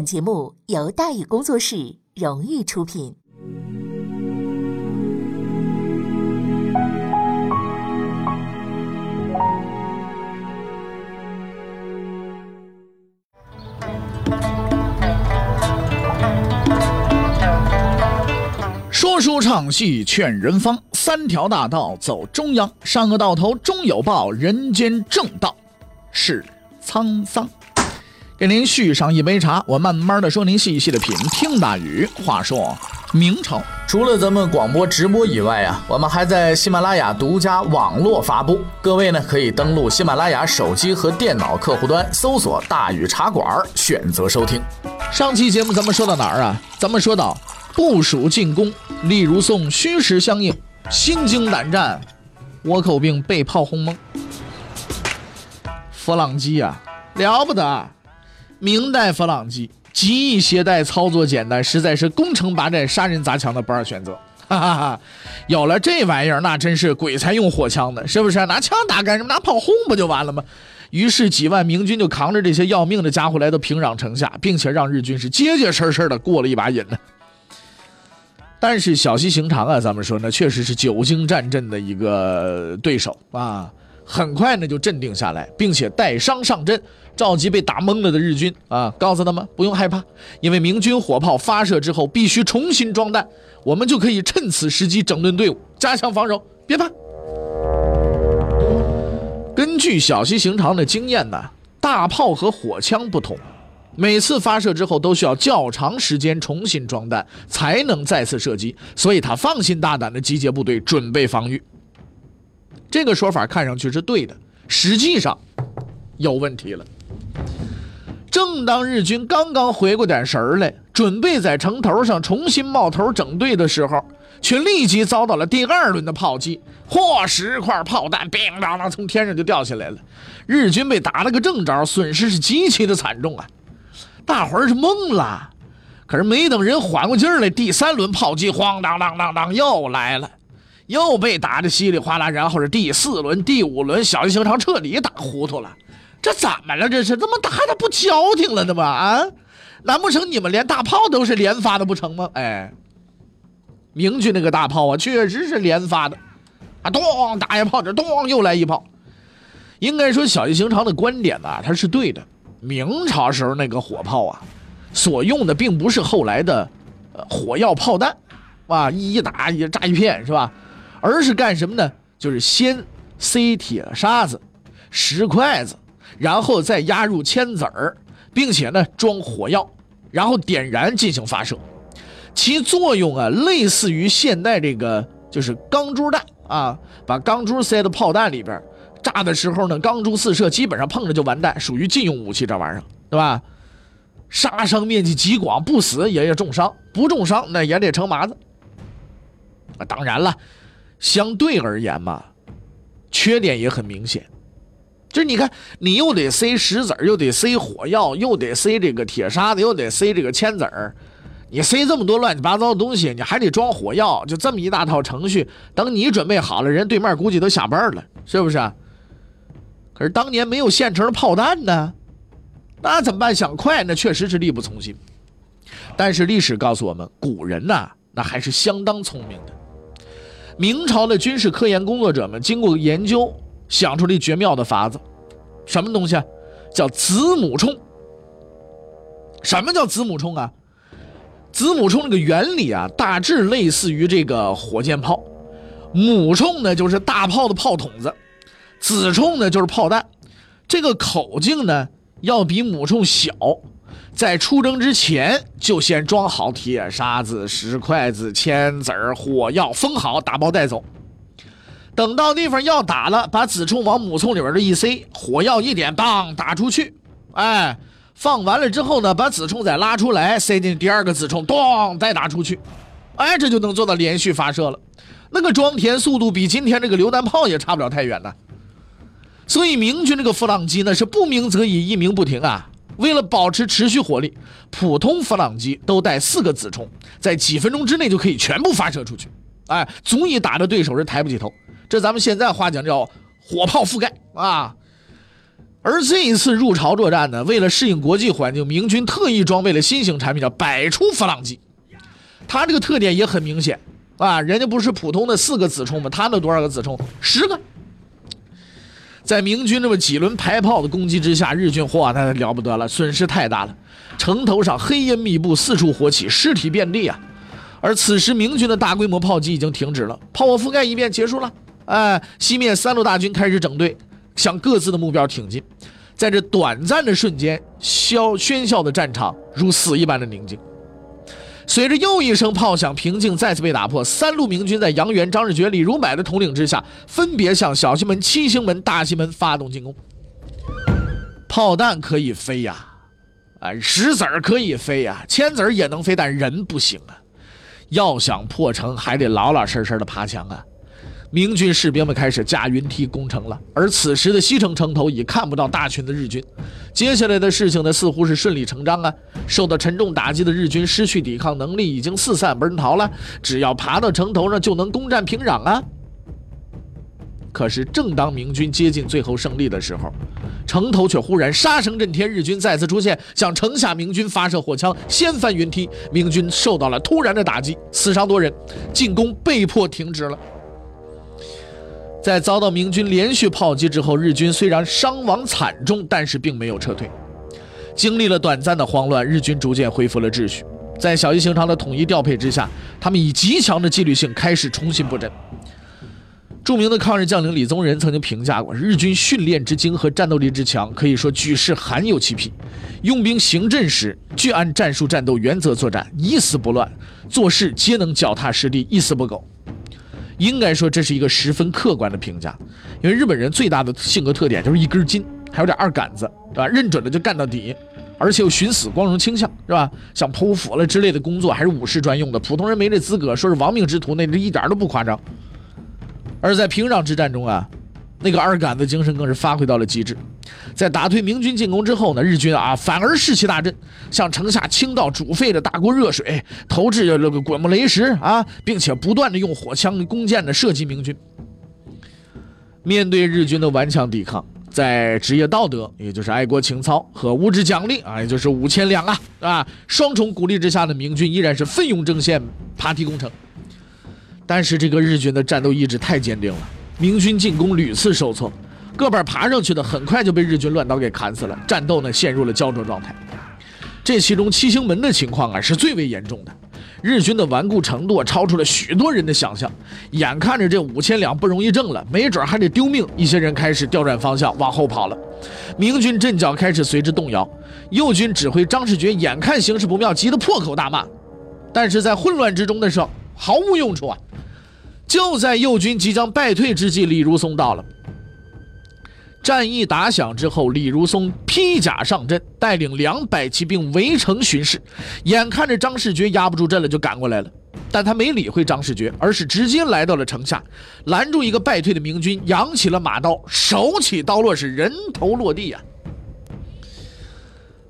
本节目由大宇工作室荣誉出品。说书唱戏劝人方，三条大道走中央，善恶到头终有报，人间正道是沧桑。给您续上一杯茶，我慢慢的说，您细细的品。听大宇话说明朝，除了咱们广播直播以外啊，我们还在喜马拉雅独家网络发布。各位呢可以登录喜马拉雅手机和电脑客户端，搜索大宇茶馆，选择收听。上期节目咱们说到哪儿啊？咱们说到部署进攻，例如送虚实相应，心惊胆战，倭寇兵被炮轰蒙。佛朗机啊，了不得！明代佛朗机极易携带，操作简单，实在是攻城拔寨、杀人砸墙的不二选择。哈哈哈，有了这玩意儿，那真是鬼才用火枪的，是不是？拿枪打干什么？拿炮轰不就完了吗？于是几万明军就扛着这些要命的家伙来到平壤城下，并且让日军是结结实实的过了一把瘾呢。但是小西行长啊，咱们说呢，确实是久经战阵的一个对手啊。很快呢就镇定下来，并且带伤上阵，召集被打懵了的日军啊，告诉他们不用害怕，因为明军火炮发射之后必须重新装弹，我们就可以趁此时机整顿队伍，加强防守，别怕。根据小西行长的经验呢，大炮和火枪不同，每次发射之后都需要较长时间重新装弹才能再次射击，所以他放心大胆地集结部队准备防御。这个说法看上去是对的，实际上有问题了。正当日军刚刚回过点神来，准备在城头上重新冒头整队的时候，却立即遭到了第二轮的炮击，或10块炮弹叮当当从天上就掉下来了。日军被打了个正着，损失是极其的惨重啊！大伙儿是懵了，可是没等人缓过劲儿来，第三轮炮击晃当当当当又来了。又被打得稀里哗啦，然后是第四轮、第五轮，小西行长彻底打糊涂了。这怎么了？这是怎么打的不矫情了呢吧？啊，难不成你们连大炮都是连发的不成吗？哎，明军那个大炮啊，确实是连发的，啊，咚打一炮，这咚又来一炮。应该说小西行长的观点啊，他是对的。明朝时候那个火炮啊，所用的并不是后来的火药炮弹，啊，一打一炸一片是吧？而是干什么呢？就是先塞铁沙子、石块子，然后再压入铅子儿，并且呢装火药，然后点燃进行发射。其作用啊，类似于现代这个就是钢珠弹啊，把钢珠塞到炮弹里边，炸的时候呢钢珠四射，基本上碰着就完蛋，属于禁用武器这玩意儿，对吧？杀伤面积极广，不死也重伤，不重伤那也得成麻子。啊，当然了。相对而言嘛，缺点也很明显，就是你看，你又得塞石子儿，又得塞火药，又得塞这个铁沙子，又得塞这个铅子儿，你塞这么多乱七八糟的东西，你还得装火药，就这么一大套程序，等你准备好了，人对面估计都下班了，是不是？可是当年没有现成的炮弹呢，那怎么办？想快那确实是力不从心。但是历史告诉我们，古人呐，那还是相当聪明的。明朝的军事科研工作者们经过研究，想出了绝妙的法子。什么东西啊？叫子母冲。什么叫子母冲啊？子母冲这个原理啊，大致类似于这个火箭炮。母冲呢，就是大炮的炮筒子；子冲呢，就是炮弹。这个口径呢，要比母冲小。在出征之前就先装好铁沙子、石块子、铅子儿、火药，封好打包带走。等到地方要打了，把子冲往母冲里边的一塞，火药一点，当打出去。哎，放完了之后呢，把子冲再拉出来，塞进第二个子冲，咚再打出去。哎，这就能做到连续发射了。那个装填速度比今天这个榴弹炮也差不了太远呢。所以明军这个佛朗机呢，是不鸣则已，一鸣不停啊。为了保持持续火力，普通佛朗机都带4个子冲，在几分钟之内就可以全部发射出去，哎，足以打得对手是抬不起头。这咱们现在话讲叫火炮覆盖啊。而这一次入朝作战呢，为了适应国际环境，明军特意装备了新型产品，叫百出弗朗机。它这个特点也很明显啊，人家不是普通的4个子冲吗？它的多少个子冲？10个。在明军这么几轮排炮的攻击之下，日军那了不得了，损失太大了。城头上黑烟密布，四处火起，尸体遍地啊。而此时明军的大规模炮击已经停止了，炮火覆盖一面结束了。哎，西面三路大军开始整队，向各自的目标挺进。在这短暂的瞬间，喧嚣的战场如死一般的宁静。随着又一声炮响，平静再次被打破。三路明军在杨元、张士觉、李如柏的统领之下，分别向小西门、七星门、大西门发动进攻。炮弹可以飞呀，石子儿可以飞呀，铅子儿也能飞，但人不行啊。要想破城，还得老老实实的爬墙啊。明军士兵们开始架云梯攻城了，而此时的西城城头已看不到大群的日军。接下来的事情呢，似乎是顺理成章啊。受到沉重打击的日军失去抵抗能力，已经四散奔逃了。只要爬到城头上，就能攻占平壤啊。可是，正当明军接近最后胜利的时候，城头却忽然杀声震天，日军再次出现，向城下明军发射火枪，掀翻云梯。明军受到了突然的打击，死伤多人，进攻被迫停止了。在遭到明军连续炮击之后，日军虽然伤亡惨重，但是并没有撤退。经历了短暂的慌乱，日军逐渐恢复了秩序。在小一行长的统一调配之下，他们以极强的纪律性开始重新布阵。著名的抗日将领李宗仁曾经评价过，日军训练之精和战斗力之强，可以说举世罕有其匹。用兵行阵时，均按战术战斗原则作战，一丝不乱，做事皆能脚踏实地，一丝不苟。应该说这是一个十分客观的评价，因为日本人最大的性格特点就是一根筋，还有点二杆子，对吧？认准了就干到底，而且有寻死光荣倾向，是吧？像剖腹了之类的工作还是武士专用的，普通人没这资格。说是亡命之徒，那一点都不夸张。而在平壤之战中啊，那个二杆子精神更是发挥到了极致。在打退明军进攻之后呢，日军反而士气大振，向城下倾倒煮沸的大锅热水，投掷这个滚木雷石啊，并且不断的用火枪、弓箭的射击明军。面对日军的顽强抵抗，在职业道德，也就是爱国情操和物质奖励也就是5000两双重鼓励之下的明军依然是奋勇争先，爬梯攻城。但是这个日军的战斗意志太坚定了，明军进攻屡次受挫。个把爬上去的很快就被日军乱刀给砍死了，战斗呢陷入了焦灼状态。这其中七星门的情况是最为严重的，日军的顽固程度超出了许多人的想象。眼看着这5000两不容易挣了，没准还得丢命，一些人开始调转方向往后跑了。明军阵脚开始随之动摇，右军指挥张士觉眼看形势不妙，急得破口大骂，但是在混乱之中的时候毫无用处啊。就在右军即将败退之际，李如松到了。战役打响之后，李如松披甲上阵，带领200骑兵围城巡视。眼看着张士觉压不住阵了，就赶过来了。但他没理会张士觉，而是直接来到了城下，拦住一个败退的明军，扬起了马刀，手起刀落，是人头落地啊！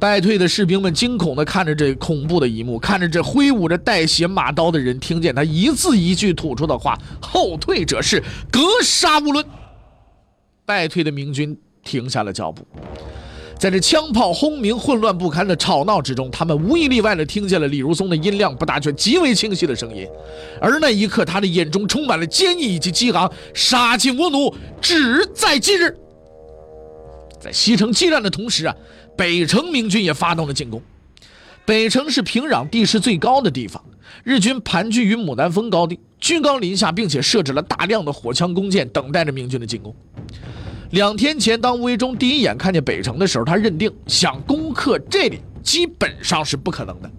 败退的士兵们惊恐地看着这恐怖的一幕，看着这挥舞着带血马刀的人，听见他一字一句吐出的话：“后退者是格杀勿论。”败退的明军停下了脚步，在这枪炮轰鸣、混乱不堪的吵闹之中，他们无一例外地听见了李如松的音量不大却极为清晰的声音。而那一刻，他的眼中充满了坚毅以及激昂，杀尽无奴，只在今日。在西城激战的同时北城明军也发动了进攻。北城是平壤地势最高的地方，日军盘踞于牡丹峰高地，居高临下，并且设置了大量的火枪、弓箭，等待着明军的进攻。2天前，当吴惟忠第一眼看见北城的时候，他认定想攻克这里基本上是不可能的。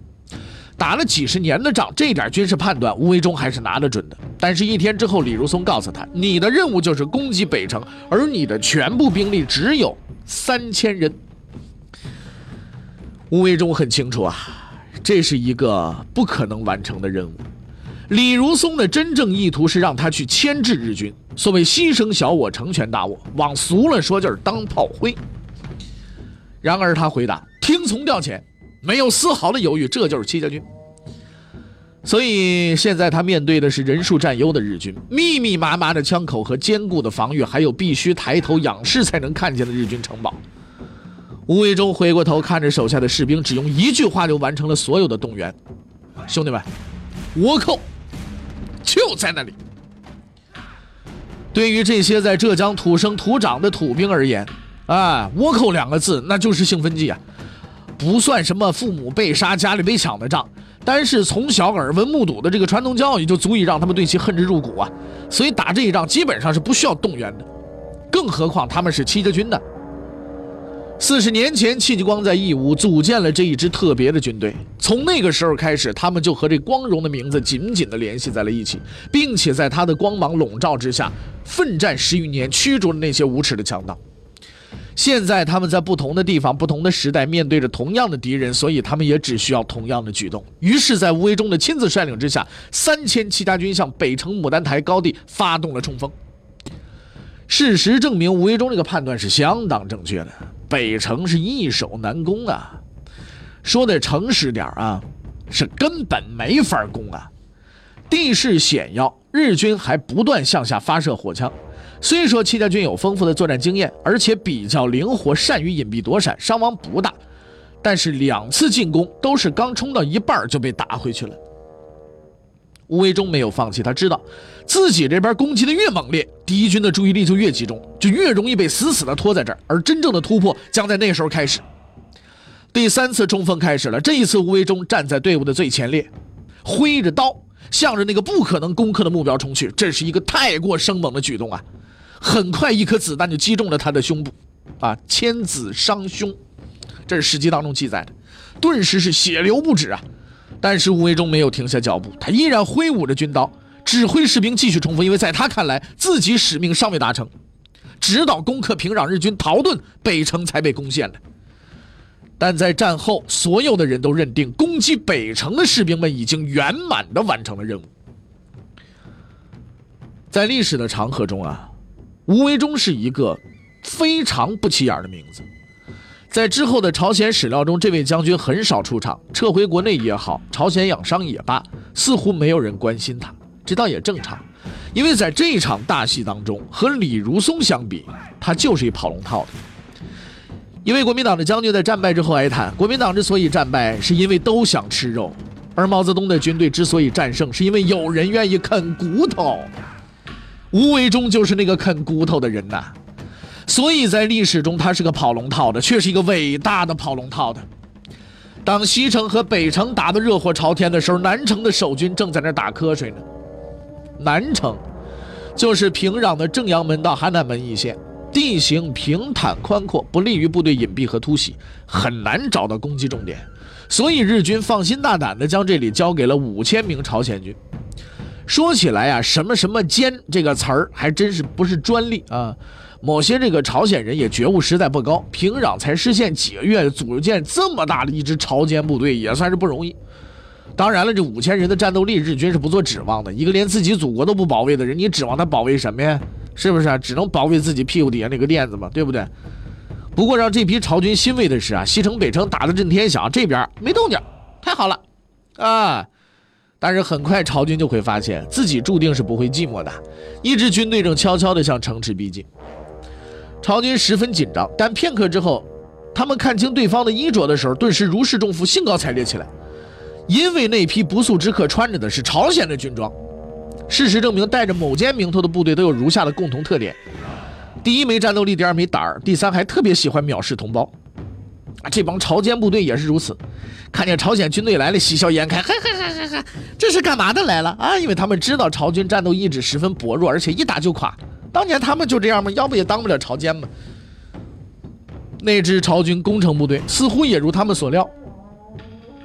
打了几十年的仗，这点军事判断，吴惟忠还是拿得准的。但是，1天之后，李如松告诉他：“你的任务就是攻击北城，而你的全部兵力只有3000人。”吴惟忠很清楚这是一个不可能完成的任务。李如松的真正意图是让他去牵制日军，所谓牺牲小我成全大我，往俗了说就是当炮灰。然而他回答听从调遣，没有丝毫的犹豫，这就是戚家军。所以现在他面对的是人数占优的日军，密密麻麻的枪口和坚固的防御，还有必须抬头仰视才能看见的日军城堡。吴惟忠回过头看着手下的士兵，只用一句话就完成了所有的动员。兄弟们，倭寇就在那里。对于这些在浙江土生土长的土兵而言，啊，倭寇两个字那就是兴奋剂啊，不算什么父母被杀、家里被抢的账，但是从小耳闻目睹的这个传统教育就足以让他们对其恨之入骨啊。所以打这一仗基本上是不需要动员的，更何况他们是戚家军的。40年前，戚继光在义乌组建了这一支特别的军队。从那个时候开始，他们就和这光荣的名字紧紧地联系在了一起，并且在他的光芒笼罩之下，奋战10余年，驱逐了那些无耻的强盗。现在他们在不同的地方、不同的时代，面对着同样的敌人，所以他们也只需要同样的举动。于是，在吴惟忠的亲自率领之下，3000戚家军向北城牡丹台高地发动了冲锋。事实证明，吴惟忠这个判断是相当正确的。北城是易守难攻啊，说的诚实点啊，是根本没法攻啊。地势险要，日军还不断向下发射火枪。虽说戚家军有丰富的作战经验，而且比较灵活，善于隐蔽躲闪，伤亡不大，但是2次进攻都是刚冲到一半就被打回去了。吴惟忠没有放弃，他知道自己这边攻击的越猛烈，敌军的注意力就越集中，就越容易被死死的拖在这儿，而真正的突破将在那时候开始。第3次冲锋开始了，这一次吴惟忠站在队伍的最前列，挥着刀向着那个不可能攻克的目标冲去，这是一个太过生猛的举动啊！很快一颗子弹就击中了他的胸部啊，千子伤胸，这是史记当中记载的，顿时是血流不止啊。但是吴惟忠没有停下脚步，他依然挥舞着军刀，指挥士兵继续冲锋，因为在他看来，自己使命尚未达成，直到攻克平壤，日军逃遁，北城才被攻陷了。但在战后，所有的人都认定攻击北城的士兵们已经圆满地完成了任务。在历史的长河中啊，吴惟忠是一个非常不起眼的名字。在之后的朝鲜史料中，这位将军很少出场，撤回国内也好，朝鲜养伤也罢，似乎没有人关心他，这倒也正常，因为在这场大戏当中，和李如松相比，他就是一跑龙套的。因为国民党的将军在战败之后哀叹，国民党之所以战败，是因为都想吃肉；而毛泽东的军队之所以战胜，是因为有人愿意啃骨头。吴惟忠就是那个啃骨头的人呐。所以在历史中，他是个跑龙套的，却是一个伟大的跑龙套的。当西城和北城打得热火朝天的时候，南城的守军正在那打瞌睡呢。南城就是平壤的正阳门到邯郸门一线，地形平坦宽阔，不利于部队隐蔽和突袭，很难找到攻击重点，所以日军放心大胆地将这里交给了5000名朝鲜军。说起来啊，什么什么奸这个词儿还真是不是专利啊，某些这个朝鲜人也觉悟实在不高，平壤才失陷几个月，组建这么大的一支朝鲜部队也算是不容易。当然了，这5000人的战斗力日军是不做指望的，一个连自己祖国都不保卫的人，你指望他保卫什么呀？是不是啊？只能保卫自己屁股底下那个垫子嘛，对不对？不过让这批朝军欣慰的是啊，西城北城打得震天响，这边没动静，太好了啊！但是很快朝军就会发现自己注定是不会寂寞的，一支军队正悄悄地向城池逼近。朝军十分紧张，但片刻之后，他们看清对方的衣着的时候，顿时如释重负，兴高采烈起来，因为那批不速之客穿着的是朝鲜的军装。事实证明，带着某间名头的部队都有如下的共同特点：第一，没战斗力；第二，没胆儿；第三，还特别喜欢藐视同胞。这帮朝鲜部队也是如此，看见朝鲜军队来了，喜笑颜开，嗨，这是干嘛的来了啊？因为他们知道朝军战斗意志十分薄弱，而且一打就垮。当年他们就这样嘛，要不也当不了朝鲜嘛。那支朝军攻城部队似乎也如他们所料，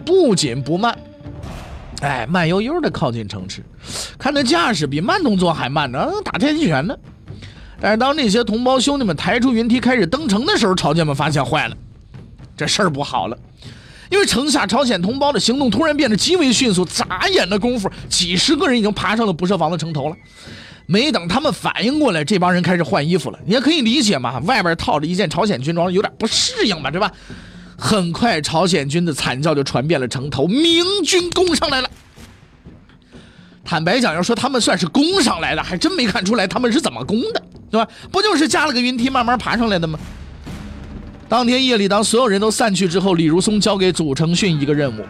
不紧不慢，哎，慢悠悠的靠近城池，看那架势比慢动作还慢呢，打太极拳呢。但是当那些同胞兄弟们抬出云梯开始登城的时候，朝鲜们发现坏了。这事儿不好了，因为城下朝鲜同胞的行动突然变得极为迅速，眨眼的功夫，几10个人已经爬上了不设防的城头了。没等他们反应过来，这帮人开始换衣服了，你也可以理解嘛，外边套着一件朝鲜军装，有点不适应嘛，对吧？很快朝鲜军的惨叫就传遍了城头，明军攻上来了。坦白讲，要说他们算是攻上来的，还真没看出来他们是怎么攻的，对吧？不就是加了个云梯慢慢爬上来的吗？当天夜里，当所有人都散去之后，李如松交给祖承训一个任务，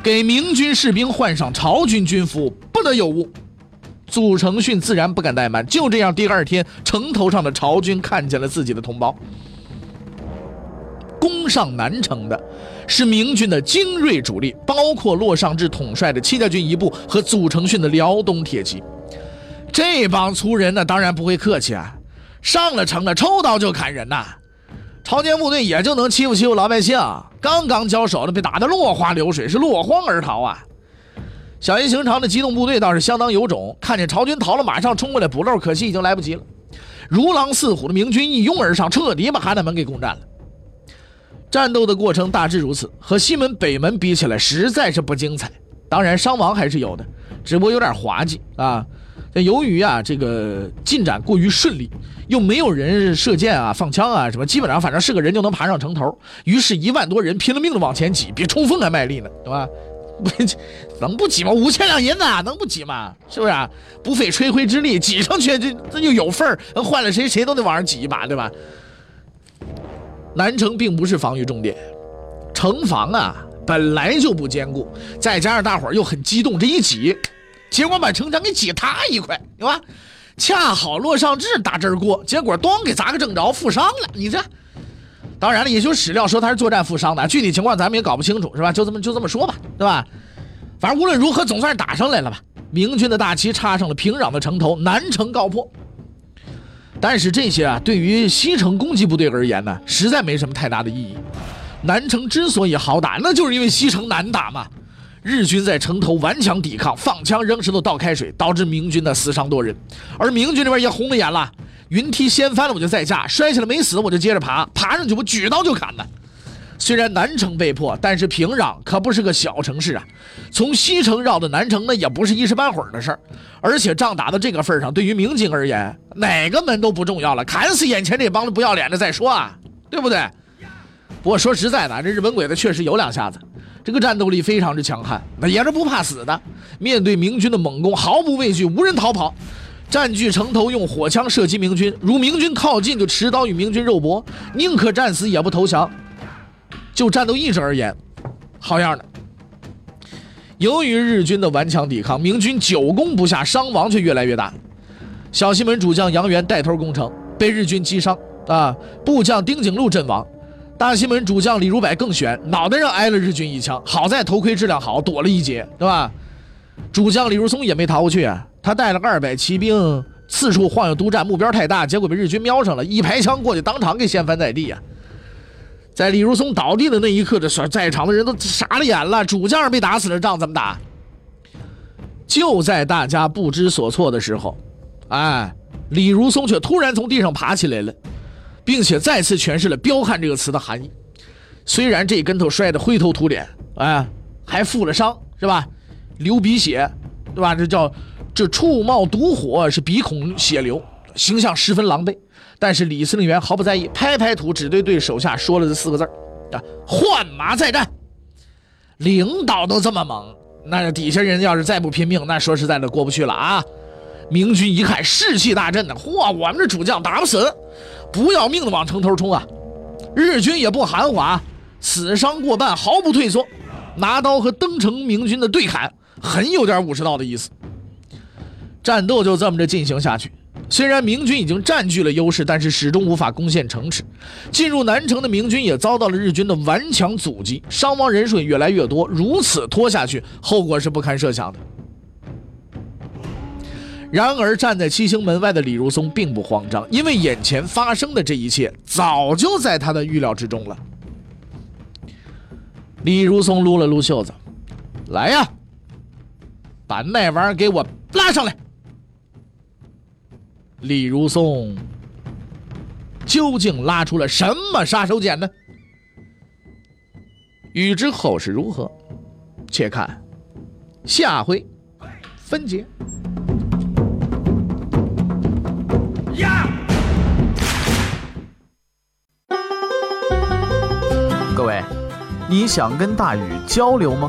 给明军士兵换上朝军军服，不得有误。祖承训自然不敢怠慢，就这样，第二天，城头上的朝军看见了自己的同胞。攻上南城的是明军的精锐主力，包括骆尚志统帅的戚家军一部和祖承训的辽东铁骑。这帮粗人呢，当然不会客气啊，上了城了，抽刀就砍人呐。朝鲜部队也就能欺负欺负老百姓，刚刚交手的被打得落花流水，是落荒而逃啊。小叶行长的机动部队倒是相当有种，看见朝军逃了，马上冲过来补漏，可惜已经来不及了。如狼似虎的明军一拥而上，彻底把哈大门给攻占了。战斗的过程大致如此，和西门北门比起来实在是不精彩，当然伤亡还是有的，只不过有点滑稽啊。由于啊这个进展过于顺利，又没有人射箭啊放枪啊什么，基本上反正是个人就能爬上城头，于是1万多人拼了命的往前挤，比冲锋还卖力呢，对吧？能不挤吗？5000两银子能不挤吗？是不是啊？不费吹灰之力挤上去，这就有份儿，换了谁谁都得往上挤一把，对吧？南城并不是防御重点，城防啊本来就不坚固，再加上大伙儿又很激动，这一挤，结果把城墙给挤塌一块，对吧？恰好骆尚志打这儿过，结果咣给砸个正着，负伤了。你这，当然了，也就史料说他是作战负伤的，具体情况咱们也搞不清楚，是吧？就这么说吧，对吧？反正无论如何，总算是打上来了吧。明军的大旗插上了平壤的城头，南城告破。但是这些啊，对于西城攻击部队而言呢，实在没什么太大的意义。南城之所以好打，那就是因为西城难打嘛。日军在城头顽强抵抗，放枪、扔石头、倒开水，导致明军的死伤多人。而明军这边也红了眼了，云梯掀翻了我就再架，摔下来没死我就接着爬，爬上去我举刀就砍了。虽然南城被破，但是平壤可不是个小城市啊，从西城绕到南城那也不是一时半会儿的事儿。而且仗打到这个份上，对于明警而言，哪个门都不重要了，砍死眼前这帮子不要脸的再说啊，对不对？不过说实在的，这日本鬼子确实有两下子，这个战斗力非常之强悍，那也是不怕死的。面对明军的猛攻，毫不畏惧，无人逃跑。占据城头，用火枪射击明军，如明军靠近就持刀与明军肉搏，宁可战死也不投降。就战斗意志而言，好样的！由于日军的顽强抵抗，明军久攻不下，伤亡却越来越大。小西门主将杨元带头攻城，被日军击伤啊，部将丁景禄阵亡。大西门主将李如柏更悬，脑袋上挨了日军一枪，好在头盔质量好，躲了一劫，对吧？主将李如松也没逃过去啊，他带了200骑兵，四处晃悠督战，目标太大，结果被日军瞄上了，一排枪过去，当场给掀翻在地啊。在李如松倒地的那一刻，这在场的人都傻了眼了，主将被打死了，仗怎么打？就在大家不知所措的时候，哎，李如松却突然从地上爬起来了，并且再次诠释了彪悍这个词的含义。虽然这跟头摔得灰头土脸，哎，还负了伤，是吧？流鼻血，对吧？这触冒毒火，是鼻孔血流，形象十分狼狈。但是李司令员毫不在意，拍拍土，只对手下说了这4个字啊：换马再战。领导都这么猛，那底下人要是再不拼命，那说实在的过不去了啊！明军一看士气大振的，嚯，我们这主将打不死，不要命的往城头冲啊！日军也不含糊啊，死伤过半，毫不退缩，拿刀和登城明军的对砍，很有点武士道的意思。战斗就这么着进行下去。虽然明军已经占据了优势，但是始终无法攻陷城池。进入南城的明军也遭到了日军的顽强阻击，伤亡人数也越来越多。如此拖下去，后果是不堪设想的。然而站在七星门外的李如松并不慌张，因为眼前发生的这一切早就在他的预料之中了。李如松撸了撸袖子，来呀，把那玩意儿给我拉上来。李如松究竟拉出了什么杀手锏呢？欲知后事如何，且看下回分解。各位，你想跟大禹交流吗？